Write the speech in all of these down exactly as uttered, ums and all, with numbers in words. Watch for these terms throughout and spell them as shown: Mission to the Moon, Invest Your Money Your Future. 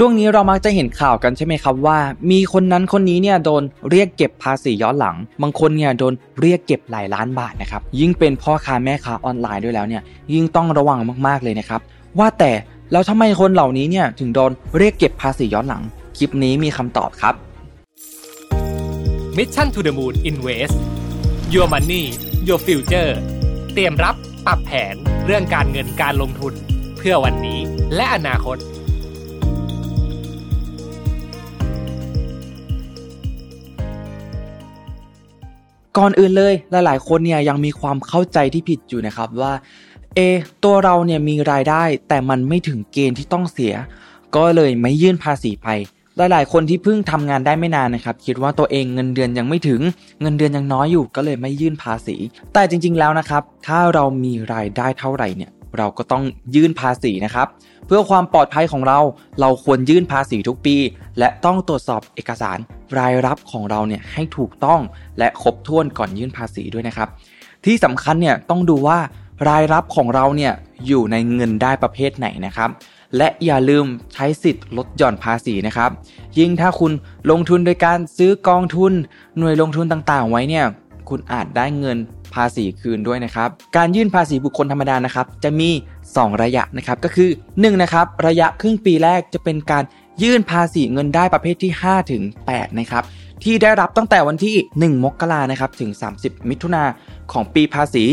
ช่วงนี้เรามักจะเห็นข่าวกันใช่ไหมครับว่ามีคนนั้นคนนี้เนี่ยโดนเรียกเก็บภาษีย้อนหลังบางคนเนี่ยโดนเรียกเก็บหลายล้านบาทนะครับยิ่งเป็นพ่อค้าแม่ค้าออนไลน์ด้วยแล้วเนี่ยยิ่งต้องระวังมากๆเลยนะครับว่าแต่แล้วทำไมคนเหล่านี้เนี่ยถึงโดนเรียกเก็บภาษีย้อนหลังคลิปนี้มีคำตอบครับ Mission to the Moon Invest Your Money Your Future เตรียมรับปรับแผนเรื่องการเงินการลงทุนเพื่อวันนี้และอนาคตก่อนอื่นเลยหลายๆคนเนี่ยยังมีความเข้าใจที่ผิดอยู่นะครับว่าเอตัวเราเนี่ยมีรายได้แต่มันไม่ถึงเกณฑ์ที่ต้องเสียก็เลยไม่ยื่นภาษีไปหลายๆคนที่เพิ่งทำงานได้ไม่นานนะครับคิดว่าตัวเองเงินเดือนยังไม่ถึงเงินเดือนยังน้อยอยู่ก็เลยไม่ยื่นภาษีแต่จริงๆแล้วนะครับถ้าเรามีรายได้เท่าไหร่เนี่ยเราก็ต้องยื่นภาษีนะครับเพื่อความปลอดภัยของเราเราควรยื่นภาษีทุกปีและต้องตรวจสอบเอกสารรายรับของเราเนี่ยให้ถูกต้องและครบถ้วนก่อนยื่นภาษีด้วยนะครับที่สำคัญเนี่ยต้องดูว่ารายรับของเราเนี่ยอยู่ในเงินได้ประเภทไหนนะครับและอย่าลืมใช้สิทธิ์ลดหย่อนภาษีนะครับยิ่งถ้าคุณลงทุนโดยการซื้อกองทุนหน่วยลงทุนต่างๆไว้เนี่ยคุณอาจได้เงินภาษีคืนด้วยนะครับการยื่นภาษีบุคคลธรรมดานะครับจะมีสองระยะนะครับก็คือหนึ่งนะครับระยะครึ่งปีแรกจะเป็นการยื่นภาษีเงินได้ประเภทที่ห้าถึงแปดนะครับที่ได้รับตั้งแต่วันที่หนึ่งมกราคมนะครับถึงสามสิบมิถุนายนของปีภาษี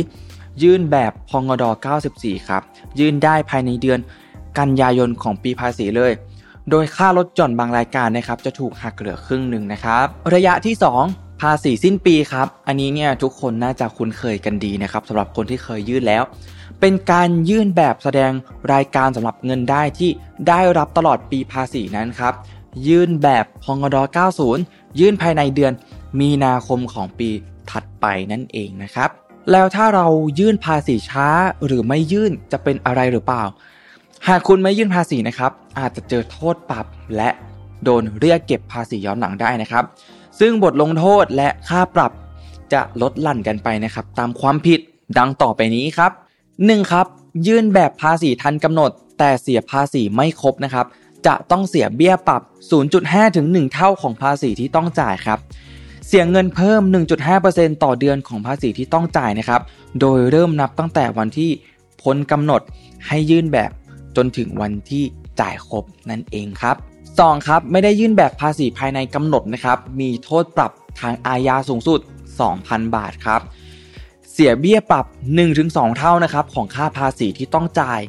ยื่นแบบพงดเก้าสิบสี่ครับยื่นได้ภายในเดือนกันยายนของปีภาษีเลยโดยค่าลดหย่อนบางรายการนะครับจะถูกหักเหลือครึ่งนึงนะครับระยะที่สองภาษีสิ้นปีครับอันนี้เนี่ยทุกคนน่าจะคุ้นเคยกันดีนะครับสำหรับคนที่เคยยื่นแล้วเป็นการยื่นแบบแสดงรายการสำหรับเงินได้ที่ได้รับตลอดปีภาษีนั้นครับยื่นแบบพงดเก้าสิบยื่นภายในเดือนมีนาคมของปีถัดไปนั่นเองนะครับแล้วถ้าเรายื่นภาษีช้าหรือไม่ยื่นจะเป็นอะไรหรือเปล่าหากคุณไม่ยื่นภาษีนะครับอาจจะเจอโทษปรับและโดนเรียกเก็บภาษีย้อนหลังได้นะครับซึ่งบทลงโทษและค่าปรับจะลดหลั่นกันไปนะครับตามความผิดดังต่อไปนี้ครับหนึ่งครับยื่นแบบภาษีทันกำหนดแต่เสียภาษีไม่ครบนะครับจะต้องเสียเบี้ยปรับ ศูนย์จุดห้า ถึงหนึ่งเท่าของภาษีที่ต้องจ่ายครับเสียเงินเพิ่ม หนึ่งจุดห้าเปอร์เซ็นต์ ต่อเดือนของภาษีที่ต้องจ่ายนะครับโดยเริ่มนับตั้งแต่วันที่พ้นกำหนดให้ยื่นแบบจนถึงวันที่จ่ายครบนั่นเองครับสองครับไม่ได้ยื่นแบบภาษีภายในกำหนดนะครับมีโทษปรับทางอาญาสูงสุด สองพัน บาทครับเสียเบี้ยปรับ หนึ่งถึงสอง เท่านะครับของค่าภาษีที่ต้องจ่าย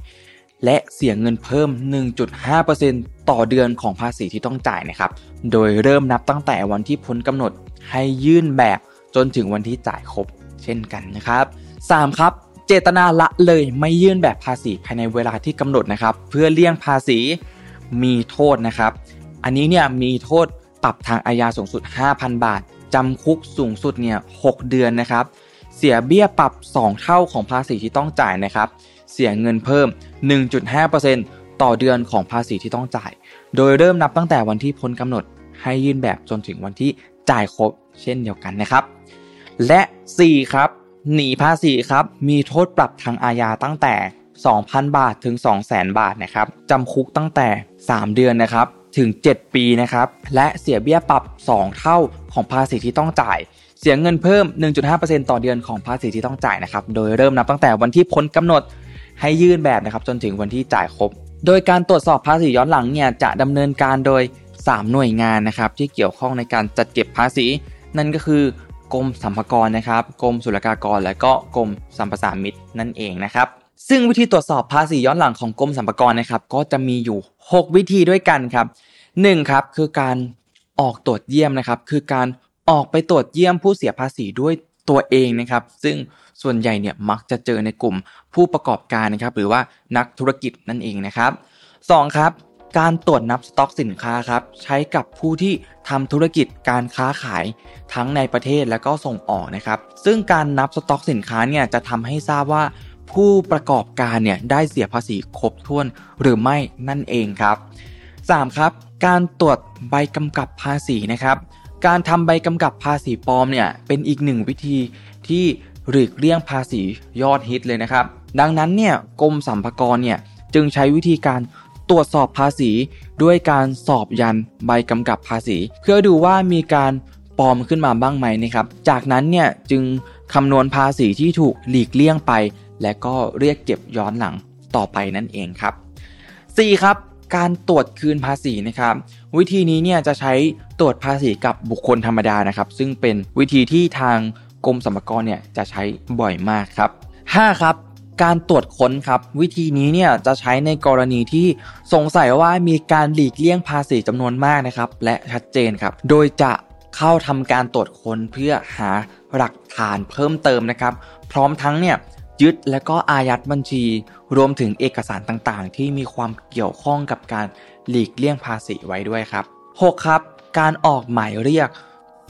และเสียเงินเพิ่ม หนึ่งจุดห้าเปอร์เซ็นต์ ต่อเดือนของภาษีที่ต้องจ่ายนะครับโดยเริ่มนับตั้งแต่วันที่พ้นกำหนดให้ยื่นแบบจนถึงวันที่จ่ายครบเช่นกันนะครับสามครับเจตนาละเลยไม่ยื่นแบบภาษีภายในเวลาที่กำหนดนะครับเพื่อเลี่ยงภาษีมีโทษนะครับอันนี้เนี่ยมีโทษปรับทางอาญาสูงสุด ห้าพัน บาทจำคุกสูงสุดเนี่ยหกเดือนนะครับเสียเบี้ยปรับสองเท่าของภาษีที่ต้องจ่ายนะครับเสียเงินเพิ่ม หนึ่งจุดห้าเปอร์เซ็นต์ ต่อเดือนของภาษีที่ต้องจ่ายโดยเริ่มนับตั้งแต่วันที่พ้นกำหนดให้ยื่นแบบจนถึงวันที่จ่ายครบเช่นเดียวกันนะครับและสี่ครับหนีภาษีครับมีโทษปรับทางอาญาตั้งแต่สองพัน บาทถึง สองแสน บาทนะครับจำคุกตั้งแต่สามเดือนนะครับถึงเจ็ดปีนะครับและเสียเบี้ยปรับสองเท่าของภาษีที่ต้องจ่ายเสียเงินเพิ่ม หนึ่งจุดห้าเปอร์เซ็นต์ ต่อเดือนของภาษีที่ต้องจ่ายนะครับโดยเริ่มนับตั้งแต่วันที่พ้นกำหนดให้ยื่นแบบนะครับจนถึงวันที่จ่ายครบโดยการตรวจสอบภาษีย้อนหลังเนี่ยจะดำเนินการโดยสามหน่วยงานนะครับที่เกี่ยวข้องในการจัดเก็บภาษีนั่นก็คือกรมสรรพากรนะครับกรมศุลกากรและก็กรมสรรพสามิตนั่นเองนะครับซึ่งวิธีตรวจสอบภาษีย้อนหลังของกรมสรรพากรนะครับก็จะมีอยู่หกวิธีด้วยกันครับหนึ่งครับคือการออกตรวจเยี่ยมนะครับคือการออกไปตรวจเยี่ยมผู้เสียภาษีด้วยตัวเองนะครับซึ่งส่วนใหญ่เนี่ยมักจะเจอในกลุ่มผู้ประกอบการนะครับหรือว่านักธุรกิจนั่นเองนะครับสองครับการตรวจนับสต็อกสินค้าครับใช้กับผู้ที่ทำธุรกิจการค้าขายทั้งในประเทศและก็ส่งออกนะครับซึ่งการนับสต็อกสินค้าเนี่ยจะทำให้ทราบว่าผู้ประกอบการเนี่ยได้เสียภาษีครบถ้วนหรือไม่นั่นเองครับสามครับการตรวจใบกำกับภาษีนะครับการทำใบกำกับภาษีปลอมเนี่ยเป็นอีกหนึ่งวิธีที่หลีกเลี่ยงภาษียอดฮิตเลยนะครับดังนั้นเนี่ยกรมสรรพากรเนี่ยจึงใช้วิธีการ ตรวจสอบภาษีด้วยการสอบยันใบกำกับภาษีเพื่อดูว่ามีการปลอมขึ้นมาบ้างไหมนะครับจากนั้นเนี่ยจึงคำนวณภาษีที่ถูกหลีกเลี่ยงไปและก็เรียกเก็บย้อนหลังต่อไปนั่นเองครับสี่ครับการตรวจคืนภาษีนะครับวิธีนี้เนี่ยจะใช้ตรวจภาษีกับบุคคลธรรมดานะครับซึ่งเป็นวิธีที่ทางกรมสรรพากรเนี่ยจะใช้บ่อยมากครับห้าครับการตรวจค้นครับวิธีนี้เนี่ยจะใช้ในกรณีที่สงสัยว่ามีการหลีกเลี่ยงภาษีจำนวนมากนะครับและชัดเจนครับโดยจะเข้าทำการตรวจค้นเพื่อหาหลักฐานเพิ่มเติมนะครับพร้อมทั้งเนี่ยยึดและก็อายัดบัญชีรวมถึงเอกสารต่างๆที่มีความเกี่ยวข้องกับการหลีกเลี่ยงภาษีไว้ด้วยครับหกครับการออกหมายเรียก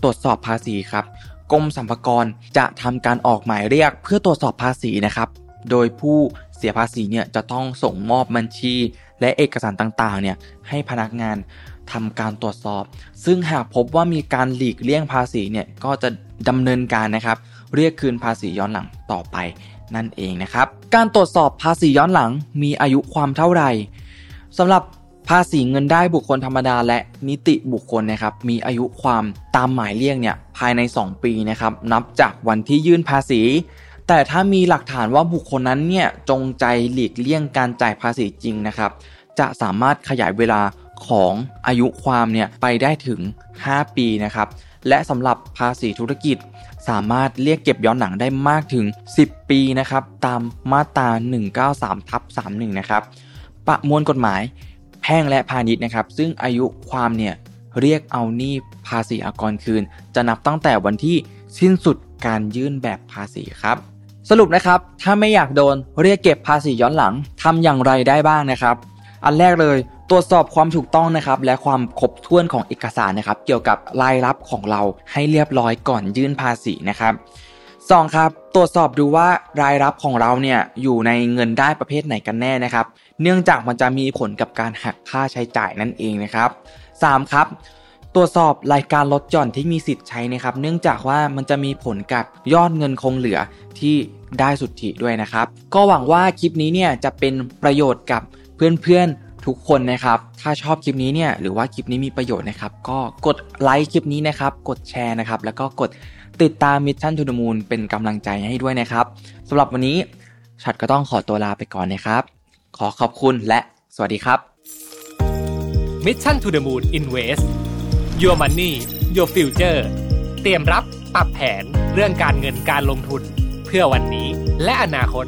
ตรวจสอบภาษีครับกรมสรรพากรจะทำการออกหมายเรียกเพื่อตรวจสอบภาษีนะครับโดยผู้เสียภาษีเนี่ยจะต้องส่งมอบบัญชีและเอกสารต่างๆเนี่ยให้พนักงานทำการตรวจสอบซึ่งหากพบว่ามีการหลีกเลี่ยงภาษีเนี่ยก็จะดำเนินการนะครับเรียกคืนภาษีย้อนหลังต่อไปนั่นเองนะครับการตรวจสอบภาษีย้อนหลังมีอายุความเท่าไหร่สำหรับภาษีเงินได้บุคคลธรรมดาและนิติบุคคลนะครับมีอายุความตามหมายเรียกเนี่ยภายในสองปีนะครับนับจากวันที่ยื่นภาษีแต่ถ้ามีหลักฐานว่าบุคคลนั้นเนี่ยจงใจหลีกเลี่ยงการจ่ายภาษีจริงนะครับจะสามารถขยายเวลาของอายุความเนี่ยไปได้ถึงห้าปีนะครับและสำหรับภาษีธุรกิจสามารถเรียกเก็บย้อนหลังได้มากถึงสิบปีนะครับตามมาตรา หนึ่งเก้าสาม ทับ สามสิบเอ็ด นะครับประมวลกฎหมายแพ่งและพาณิชย์นะครับซึ่งอายุความเนี่ยเรียกเอาหนี้ภาษีอากรคืนจะนับตั้งแต่วันที่สิ้นสุดการยื่นแบบภาษีครับสรุปนะครับถ้าไม่อยากโดนเรียกเก็บภาษีย้อนหลังทำอย่างไรได้บ้างนะครับอันแรกเลยตรวจสอบความถูกต้องนะครับและความครบถ้วนของเอกสารนะครับเกี่ยวกับรายรับของเราให้เรียบร้อยก่อนยื่นภาษีนะครับสองครับตรวจสอบดูว่ารายรับของเราเนี่ยอยู่ในเงินได้ประเภทไหนกันแน่นะครับเนื่องจากมันจะมีผลกับการหักค่าใช้จ่ายนั่นเองนะครับสามครับตรวจสอบรายการลดหย่อนที่มีสิทธิ์ใช้นะครับเนื่องจากว่ามันจะมีผลกับยอดเงินคงเหลือที่ได้สุทธิด้วยนะครับก็หวังว่าคลิปนี้เนี่ยจะเป็นประโยชน์กับเพื่อนๆทุกคนนะครับถ้าชอบคลิปนี้เนี่ยหรือว่าคลิปนี้มีประโยชน์นะครับก็กดไลค์คลิปนี้นะครับกดแชร์นะครับแล้วก็กดติดตาม Mission to the Moon เป็นกำลังใจให้ด้วยนะครับสำหรับวันนี้ฉัดก็ต้องขอตัวลาไปก่อนนะครับขอขอบคุณและสวัสดีครับ Mission to the Moon Invest Your Money Your Future เตรียมรับปรับแผนเรื่องการเงินการลงทุนเพื่อวันนี้และอนาคต